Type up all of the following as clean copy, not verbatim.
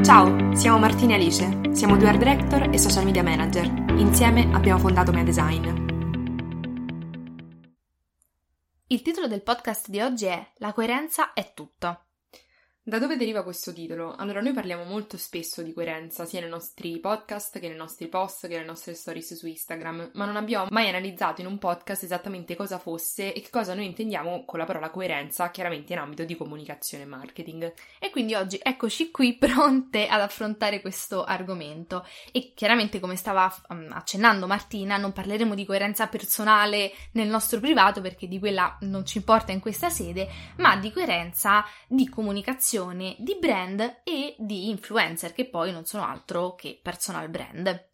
Ciao, siamo Martina e Alice, siamo due art director e social media manager. Insieme abbiamo fondato Mia Design. Il titolo del podcast di oggi è La coerenza è tutto. Da dove deriva questo titolo? Allora, noi parliamo molto spesso di coerenza, sia nei nostri podcast, che nei nostri post, che nelle nostre stories su Instagram, ma non abbiamo mai analizzato in un podcast esattamente cosa fosse e che cosa noi intendiamo con la parola coerenza, chiaramente in ambito di comunicazione e marketing. E quindi oggi eccoci qui pronte ad affrontare questo argomento. E chiaramente, come stava accennando Martina, non parleremo di coerenza personale nel nostro privato, perché di quella non ci importa in questa sede, ma di coerenza di comunicazione, di brand e di influencer, che poi non sono altro che personal brand.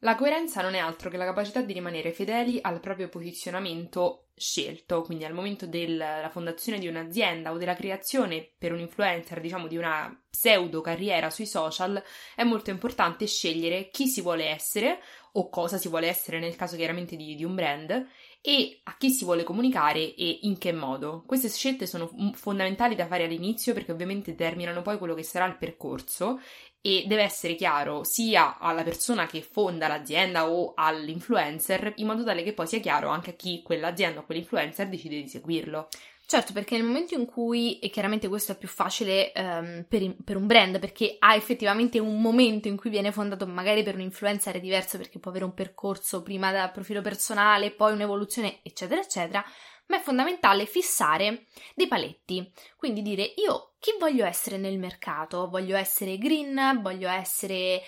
La coerenza non è altro che la capacità di rimanere fedeli al proprio posizionamento scelto, quindi al momento della fondazione di un'azienda o della creazione per un influencer, diciamo, di una pseudo carriera sui social, è molto importante scegliere chi si vuole essere o cosa si vuole essere nel caso chiaramente di un brand, e a chi si vuole comunicare e in che modo. Queste scelte sono fondamentali da fare all'inizio, perché ovviamente determinano poi quello che sarà il percorso, e deve essere chiaro sia alla persona che fonda l'azienda o all'influencer, in modo tale che poi sia chiaro anche a chi quell'azienda o quell'influencer decide di seguirlo. Certo, perché nel momento in cui, e chiaramente questo è più facile per un brand, perché ha effettivamente un momento in cui viene fondato, magari per un influencer è diverso, perché può avere un percorso prima da profilo personale, poi un'evoluzione, eccetera, eccetera, ma è fondamentale fissare dei paletti, quindi dire io chi voglio essere nel mercato, voglio essere green, voglio essere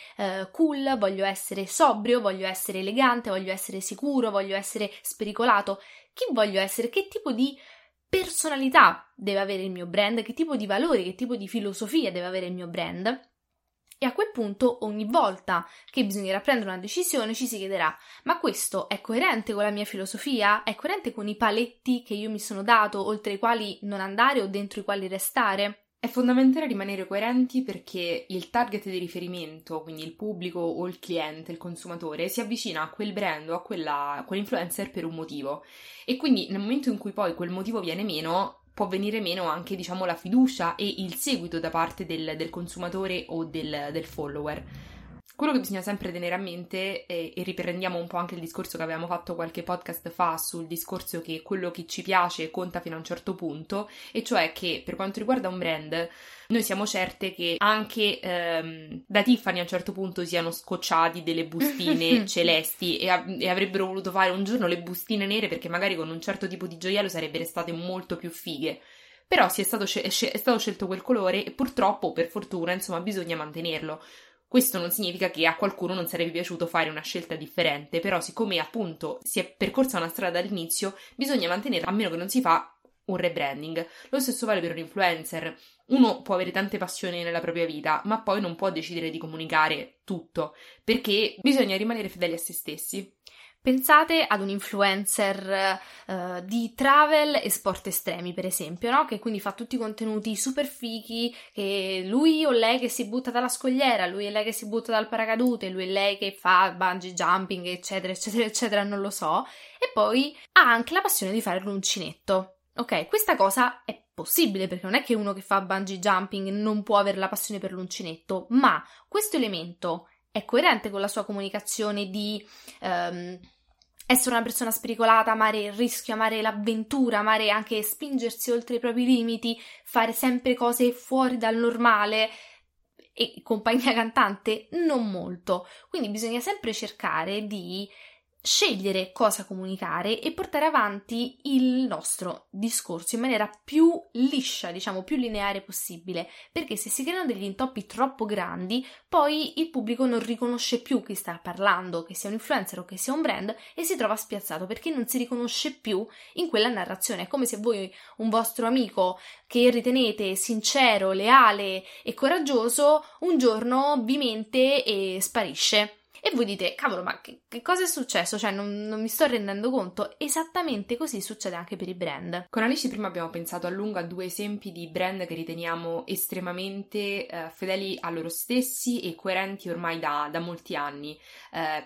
cool, voglio essere sobrio, voglio essere elegante, voglio essere sicuro, voglio essere spericolato, chi voglio essere, che tipo di personalità deve avere il mio brand, che tipo di valori, che tipo di filosofia deve avere il mio brand. E a quel punto, ogni volta che bisognerà prendere una decisione, ci si chiederà: ma questo è coerente con la mia filosofia? È coerente con i paletti che io mi sono dato, oltre i quali non andare o dentro i quali restare? È fondamentale rimanere coerenti, perché il target di riferimento, quindi il pubblico o il cliente, il consumatore, si avvicina a quel brand o a quell'influencer per un motivo, e quindi nel momento in cui poi quel motivo viene meno, può venire meno anche, diciamo, la fiducia e il seguito da parte del consumatore o del follower. Quello che bisogna sempre tenere a mente, e riprendiamo un po' anche il discorso che avevamo fatto qualche podcast fa sul discorso che quello che ci piace conta fino a un certo punto, e cioè che per quanto riguarda un brand, noi siamo certe che anche da Tiffany a un certo punto siano scocciati delle bustine celesti e avrebbero voluto fare un giorno le bustine nere, perché magari con un certo tipo di gioiello sarebbero state molto più fighe. Però è stato scelto quel colore e purtroppo, per fortuna, insomma, bisogna mantenerlo. Questo non significa che a qualcuno non sarebbe piaciuto fare una scelta differente, però siccome appunto si è percorsa una strada dall'inizio, bisogna mantenerla, a meno che non si fa un rebranding. Lo stesso vale per un influencer. Uno può avere tante passioni nella propria vita, ma poi non può decidere di comunicare tutto, perché bisogna rimanere fedeli a se stessi. Pensate ad un influencer di travel e sport estremi, per esempio, no? Che quindi fa tutti i contenuti super fighi, che lui o lei che si butta dalla scogliera, lui e lei che si butta dal paracadute, lui e lei che fa bungee jumping, eccetera, eccetera, eccetera, non lo so. E poi ha anche la passione di fare l'uncinetto. Ok, questa cosa è possibile, perché non è che uno che fa bungee jumping non può avere la passione per l'uncinetto, ma questo elemento è coerente con la sua comunicazione di essere una persona spericolata, amare il rischio, amare l'avventura, amare anche spingersi oltre i propri limiti, fare sempre cose fuori dal normale e compagnia cantante? Non molto. Quindi bisogna sempre cercare di scegliere cosa comunicare e portare avanti il nostro discorso in maniera più liscia, diciamo più lineare possibile, perché se si creano degli intoppi troppo grandi, poi il pubblico non riconosce più chi sta parlando, che sia un influencer o che sia un brand, e si trova spiazzato perché non si riconosce più in quella narrazione. È come se voi, un vostro amico che ritenete sincero, leale e coraggioso, un giorno vi mente e sparisce. E voi dite: cavolo, ma che cosa è successo? Cioè, non mi sto rendendo conto. Esattamente così succede anche per i brand. Con Alice prima abbiamo pensato a lungo a due esempi di brand che riteniamo estremamente fedeli a loro stessi e coerenti ormai da molti anni.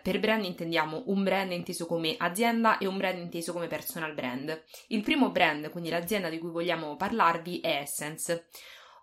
Per brand intendiamo un brand inteso come azienda e un brand inteso come personal brand. Il primo brand, quindi l'azienda di cui vogliamo parlarvi, è Essence.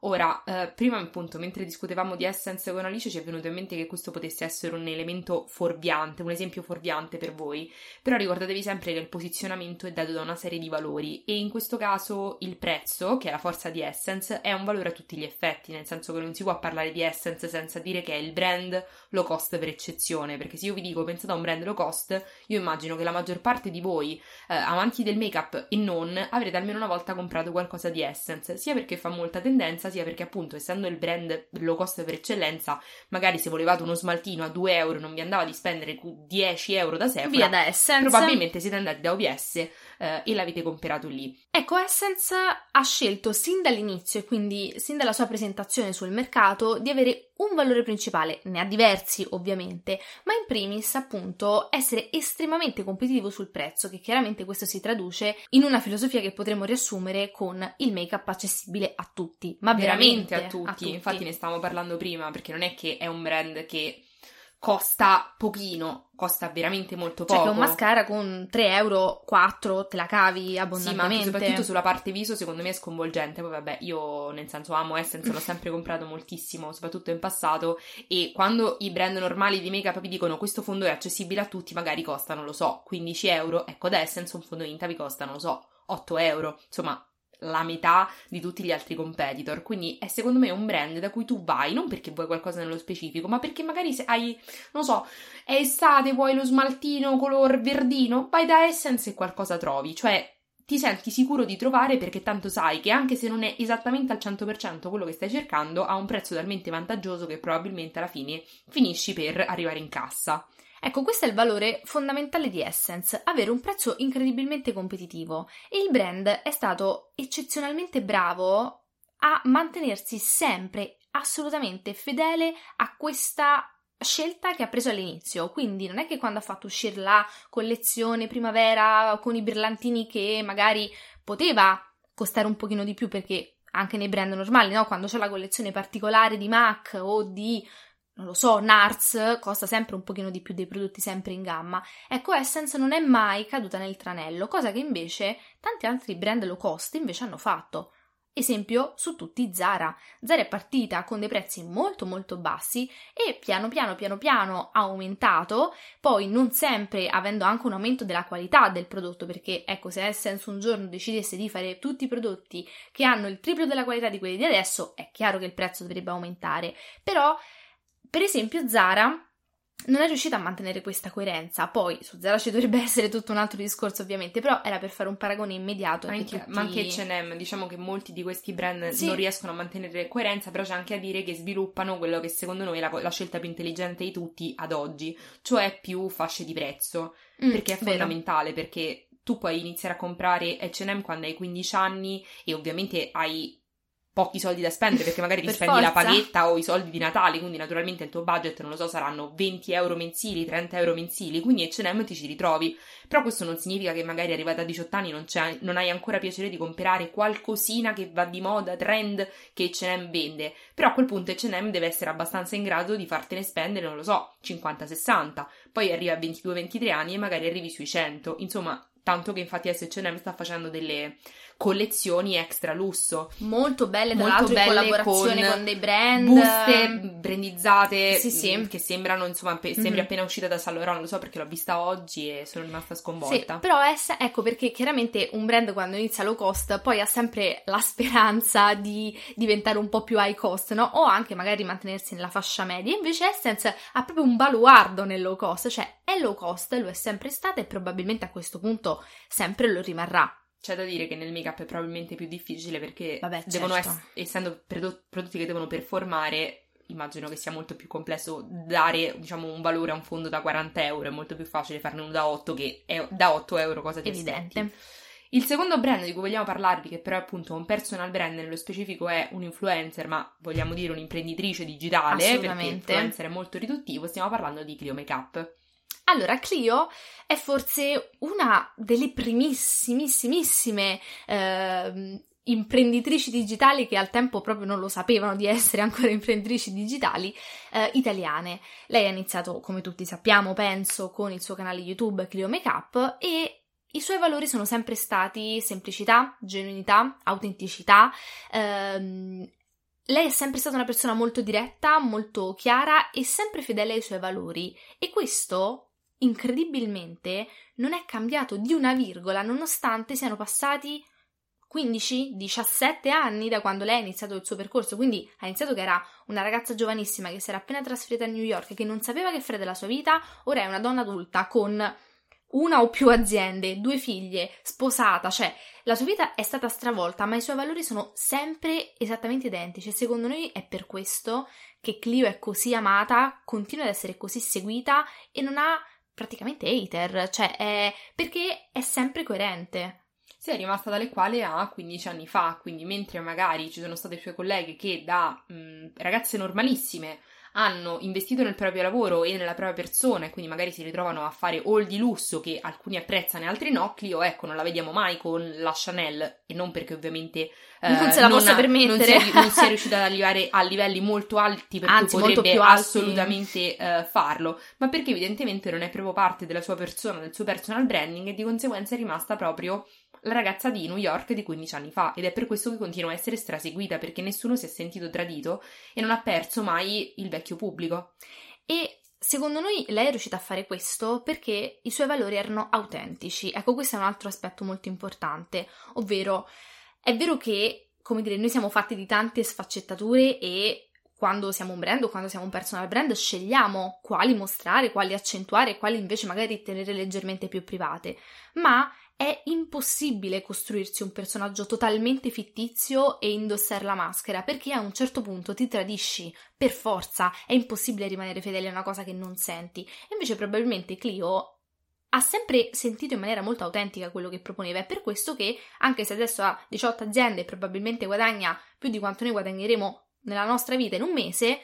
Ora, prima appunto, mentre discutevamo di Essence con Alice, ci è venuto in mente che questo potesse essere un elemento fuorviante, un esempio fuorviante per voi, però ricordatevi sempre che il posizionamento è dato da una serie di valori e in questo caso il prezzo, che è la forza di Essence, è un valore a tutti gli effetti, nel senso che non si può parlare di Essence senza dire che è il brand low cost per eccezione, perché se io vi dico pensate a un brand low cost, io immagino che la maggior parte di voi, amanti del make-up e non, avrete almeno una volta comprato qualcosa di Essence, sia perché fa molta tendenza, sia perché appunto essendo il brand low cost per eccellenza, magari se volevate uno smaltino a 2 euro non vi andava di spendere 10 euro da Sephora, via da Essence, probabilmente siete andati da OVS e l'avete comprato lì. Ecco, Essence ha scelto sin dall'inizio e quindi sin dalla sua presentazione sul mercato di avere un valore principale, ne ha diversi ovviamente, ma in primis appunto essere estremamente competitivo sul prezzo, che chiaramente questo si traduce in una filosofia che potremmo riassumere con il make-up accessibile a tutti, ma veramente a tutti. Infatti ne stavamo parlando prima, perché non è che è un brand che costa pochino, costa veramente molto poco. Cioè che un mascara con 3 euro, 4 te la cavi abbondantemente. Sì, ma soprattutto sulla parte viso secondo me è sconvolgente. Poi vabbè, io nel senso amo Essence, l'ho sempre comprato moltissimo, soprattutto in passato, e quando i brand normali di make-up vi dicono questo fondo è accessibile a tutti, magari costa, non lo so, 15 euro, ecco da Essence un fondo tinta vi costa, non lo so, 8 euro, insomma la metà di tutti gli altri competitor, quindi è secondo me un brand da cui tu vai non perché vuoi qualcosa nello specifico, ma perché magari se hai, non so, è estate, vuoi lo smaltino color verdino, vai da Essence e qualcosa trovi, cioè ti senti sicuro di trovare perché tanto sai che anche se non è esattamente al 100% quello che stai cercando, ha un prezzo talmente vantaggioso che probabilmente alla fine finisci per arrivare in cassa. Ecco, questo è il valore fondamentale di Essence, avere un prezzo incredibilmente competitivo, e il brand è stato eccezionalmente bravo a mantenersi sempre assolutamente fedele a questa scelta che ha preso all'inizio, quindi non è che quando ha fatto uscire la collezione primavera con i brillantini che magari poteva costare un pochino di più, perché anche nei brand normali, no? Quando c'è la collezione particolare di MAC o di, non lo so, Nars, costa sempre un pochino di più dei prodotti sempre in gamma. Ecco, Essence non è mai caduta nel tranello, cosa che invece tanti altri brand low cost invece hanno fatto. Esempio su tutti Zara. Zara è partita con dei prezzi molto molto bassi e piano piano ha aumentato, poi non sempre avendo anche un aumento della qualità del prodotto, perché ecco, se Essence un giorno decidesse di fare tutti i prodotti che hanno il triplo della qualità di quelli di adesso, è chiaro che il prezzo dovrebbe aumentare, però per esempio Zara non è riuscita a mantenere questa coerenza. Poi su Zara ci dovrebbe essere tutto un altro discorso ovviamente, però era per fare un paragone immediato. Ma anche H&M, diciamo che molti di questi brand non riescono a mantenere coerenza, però c'è anche a dire che sviluppano quello che secondo noi è la scelta più intelligente di tutti ad oggi, cioè più fasce di prezzo, perché è fondamentale, perché tu puoi iniziare a comprare H&M quando hai 15 anni e ovviamente hai pochi soldi da spendere, perché magari ti spendi la paghetta o i soldi di Natale, quindi naturalmente il tuo budget, non lo so, saranno 20 euro mensili, 30 euro mensili, quindi H&M ti ci ritrovi, però questo non significa che magari arrivata a 18 anni non hai ancora piacere di comprare qualcosina che va di moda, trend, che H&M vende, però a quel punto H&M deve essere abbastanza in grado di fartene spendere, non lo so, 50-60, poi arriva a 22-23 anni e magari arrivi sui 100, insomma. Tanto che infatti H&M sta facendo delle collezioni extra lusso molto belle, tra l'altro in collaborazione con dei brand, buste brandizzate che sembrano, insomma, sembri appena uscita da Salorano, lo so perché l'ho vista oggi e sono rimasta sconvolta. Sì, però ecco perché chiaramente un brand quando inizia low cost poi ha sempre la speranza di diventare un po' più high cost, no? O anche magari mantenersi nella fascia media. Invece Essence ha proprio un baluardo nel low cost, cioè è low cost, lo è sempre stata e probabilmente a questo punto sempre lo rimarrà. C'è da dire che nel make-up è probabilmente più difficile perché devono essendo prodotti che devono performare, immagino che sia molto più complesso dare, diciamo, un valore a un fondo da 40 euro, è molto più facile farne uno da 8, che è da 8 euro cosa ti aspetti. Evidente. Il secondo brand di cui vogliamo parlarvi, che però è appunto un personal brand, nello specifico è un influencer, ma vogliamo dire un'imprenditrice digitale, perché influencer è molto riduttivo, stiamo parlando di Clio Make up. Allora, Clio è forse una delle primissimissime imprenditrici digitali, che al tempo proprio non lo sapevano di essere ancora imprenditrici digitali, italiane. Lei ha iniziato, come tutti sappiamo, penso, con il suo canale YouTube Clio Make Up, e i suoi valori sono sempre stati semplicità, genuinità, autenticità, Lei è sempre stata una persona molto diretta, molto chiara e sempre fedele ai suoi valori, e questo, incredibilmente, non è cambiato di una virgola nonostante siano passati 15-17 anni da quando lei ha iniziato il suo percorso. Quindi ha iniziato che era una ragazza giovanissima che si era appena trasferita a New York, che non sapeva che fare della sua vita, ora è una donna adulta con una o più aziende, 2 figlie, sposata, cioè la sua vita è stata stravolta, ma i suoi valori sono sempre esattamente identici, e secondo noi è per questo che Clio è così amata, continua ad essere così seguita e non ha praticamente hater, cioè perché è sempre coerente. Sì, è rimasta tale quale a 15 anni fa, quindi mentre magari ci sono state sue colleghe che da ragazze normalissime hanno investito nel proprio lavoro e nella propria persona, e quindi magari si ritrovano a fare haul di lusso che alcuni apprezzano e altri no, Clio, ecco, non la vediamo mai con la Chanel, e non perché ovviamente non si è riuscita ad arrivare a livelli molto alti, perché potrebbe assolutamente farlo, ma perché evidentemente non è proprio parte della sua persona, del suo personal branding, e di conseguenza è rimasta proprio la ragazza di New York di 15 anni fa, ed è per questo che continua a essere straseguita, perché nessuno si è sentito tradito e non ha perso mai il vecchio pubblico. E secondo noi lei è riuscita a fare questo perché i suoi valori erano autentici. Ecco, questo è un altro aspetto molto importante, ovvero è vero che, come dire, noi siamo fatti di tante sfaccettature e quando siamo un brand o quando siamo un personal brand scegliamo quali mostrare, quali accentuare e quali invece magari tenere leggermente più private, ma è impossibile costruirsi un personaggio totalmente fittizio e indossare la maschera, perché a un certo punto ti tradisci, per forza, è impossibile rimanere fedele a una cosa che non senti. E invece probabilmente Clio ha sempre sentito in maniera molto autentica quello che proponeva, è per questo che, anche se adesso ha 18 aziende e probabilmente guadagna più di quanto noi guadagneremo nella nostra vita in un mese,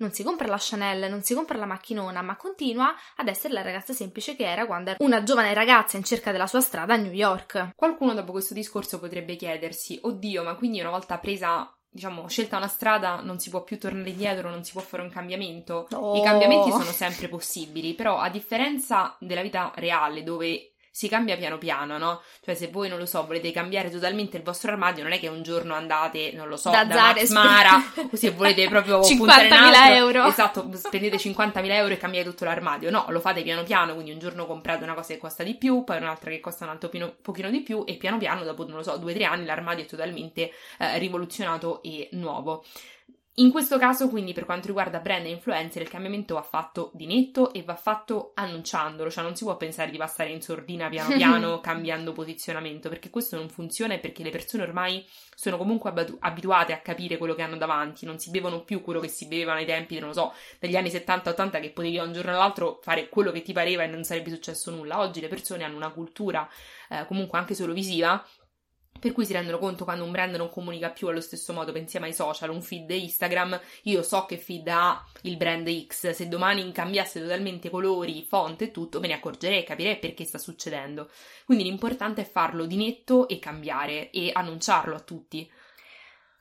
non si compra la Chanel, non si compra la macchinona, ma continua ad essere la ragazza semplice che era quando era una giovane ragazza in cerca della sua strada a New York. Qualcuno dopo questo discorso potrebbe chiedersi, oddio, ma quindi una volta presa, diciamo, scelta una strada non si può più tornare indietro, non si può fare un cambiamento? No. I cambiamenti sono sempre possibili, però a differenza della vita reale dove si cambia piano piano, no? Cioè se voi, non lo so, volete cambiare totalmente il vostro armadio, non è che un giorno andate, non lo so, da Max Mara, se volete proprio puntare in alto, euro. Esatto, spendete 50.000 euro e cambiate tutto l'armadio, no, lo fate piano piano, quindi un giorno comprate una cosa che costa di più, poi un'altra che costa un altro pochino di più, e piano piano dopo, non lo so, 2-3 anni l'armadio è totalmente rivoluzionato e nuovo. In questo caso, quindi, per quanto riguarda brand e influencer, il cambiamento va fatto di netto e va fatto annunciandolo, cioè non si può pensare di passare in sordina piano piano cambiando posizionamento, perché questo non funziona e perché le persone ormai sono comunque abituate a capire quello che hanno davanti, non si bevono più quello che si bevevano ai tempi, non lo so, dagli anni 70-80, che potevi da un giorno all'altro fare quello che ti pareva e non sarebbe successo nulla. Oggi le persone hanno una cultura comunque anche solo visiva, per cui si rendono conto quando un brand non comunica più allo stesso modo. Pensiamo ai social, un feed Instagram, io so che feed ha il brand X, se domani cambiasse totalmente colori, font e tutto, me ne accorgerei e capirei perché sta succedendo. Quindi l'importante è farlo di netto e cambiare e annunciarlo a tutti.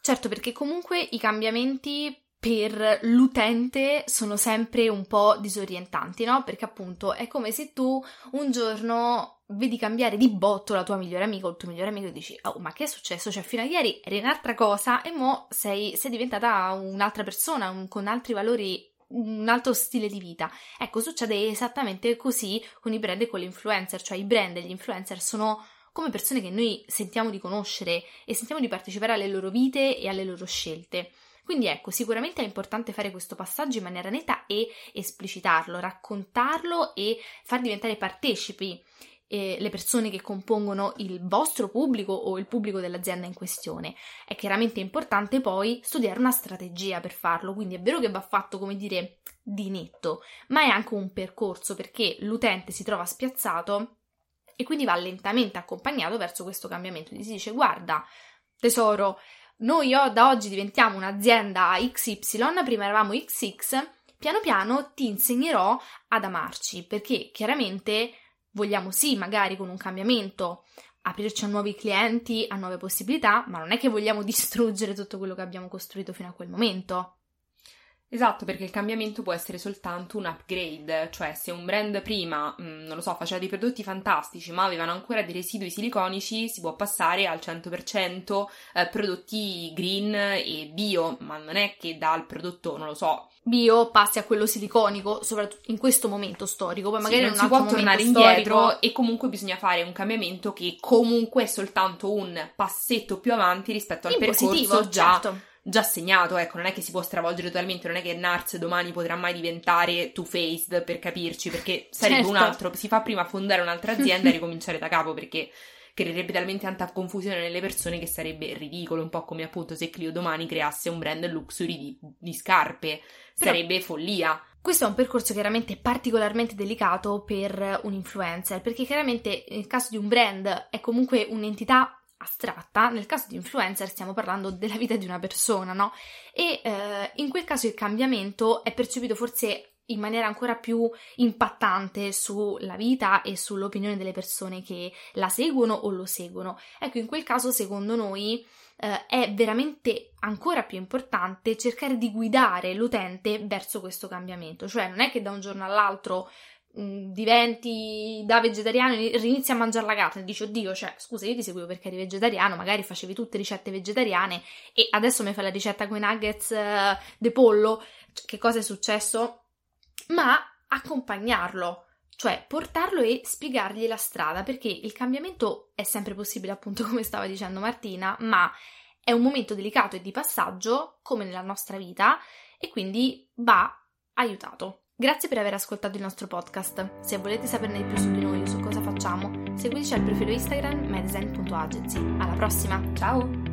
Certo, perché comunque i cambiamenti per l'utente sono sempre un po' disorientanti, no? Perché appunto è come se tu un giorno vedi cambiare di botto la tua migliore amica o il tuo migliore amico e dici, oh, ma che è successo? Cioè fino a ieri eri un'altra cosa e mo sei diventata un'altra persona, con altri valori, un altro stile di vita. Ecco, succede esattamente così con i brand e con gli influencer, cioè i brand e gli influencer sono come persone che noi sentiamo di conoscere e sentiamo di partecipare alle loro vite e alle loro scelte. Quindi ecco, sicuramente è importante fare questo passaggio in maniera netta e esplicitarlo, raccontarlo e far diventare partecipi le persone che compongono il vostro pubblico o il pubblico dell'azienda in questione. È chiaramente importante poi studiare una strategia per farlo, quindi è vero che va fatto, come dire, di netto, ma è anche un percorso, perché l'utente si trova spiazzato e quindi va lentamente accompagnato verso questo cambiamento. Gli si dice, guarda tesoro, noi da oggi diventiamo un'azienda XY, prima eravamo XX, piano piano ti insegnerò ad amarci, perché chiaramente vogliamo sì, magari con un cambiamento, aprirci a nuovi clienti, a nuove possibilità, ma non è che vogliamo distruggere tutto quello che abbiamo costruito fino a quel momento. Esatto, perché il cambiamento può essere soltanto un upgrade, cioè se un brand prima, non lo so, faceva dei prodotti fantastici ma avevano ancora dei residui siliconici, si può passare al 100% prodotti green e bio, ma non è che dal prodotto, non lo so, bio passi a quello siliconico, soprattutto in questo momento storico, poi magari sì, non si può tornare indietro e comunque bisogna fare un cambiamento che comunque è soltanto un passetto più avanti rispetto al percorso già segnato, ecco, non è che si può stravolgere totalmente, non è che Nars domani potrà mai diventare Too Faced, per capirci, perché sarebbe un altro, si fa prima fondare un'altra azienda e ricominciare da capo, perché creerebbe talmente tanta confusione nelle persone che sarebbe ridicolo, un po' come appunto se Clio domani creasse un brand luxury di scarpe, sarebbe follia. Questo è un percorso chiaramente particolarmente delicato per un influencer, perché chiaramente nel caso di un brand è comunque un'entità astratta, nel caso di influencer stiamo parlando della vita di una persona, no? E in quel caso il cambiamento è percepito forse in maniera ancora più impattante sulla vita e sull'opinione delle persone che la seguono o lo seguono. Ecco, in quel caso secondo noi è veramente ancora più importante cercare di guidare l'utente verso questo cambiamento, cioè non è che da un giorno all'altro diventi da vegetariano e inizi a mangiare la carne e dici oddio, cioè scusa, io ti seguivo perché eri vegetariano, magari facevi tutte ricette vegetariane e adesso mi fai la ricetta con i nuggets de pollo, che cosa è successo? Ma accompagnarlo, cioè portarlo e spiegargli la strada, perché il cambiamento è sempre possibile, appunto come stava dicendo Martina, ma è un momento delicato e di passaggio come nella nostra vita e quindi va aiutato. Grazie per aver ascoltato il nostro podcast. Se volete saperne di più su di noi o su cosa facciamo, seguiteci al profilo Instagram maddesign.agency. Alla prossima, ciao!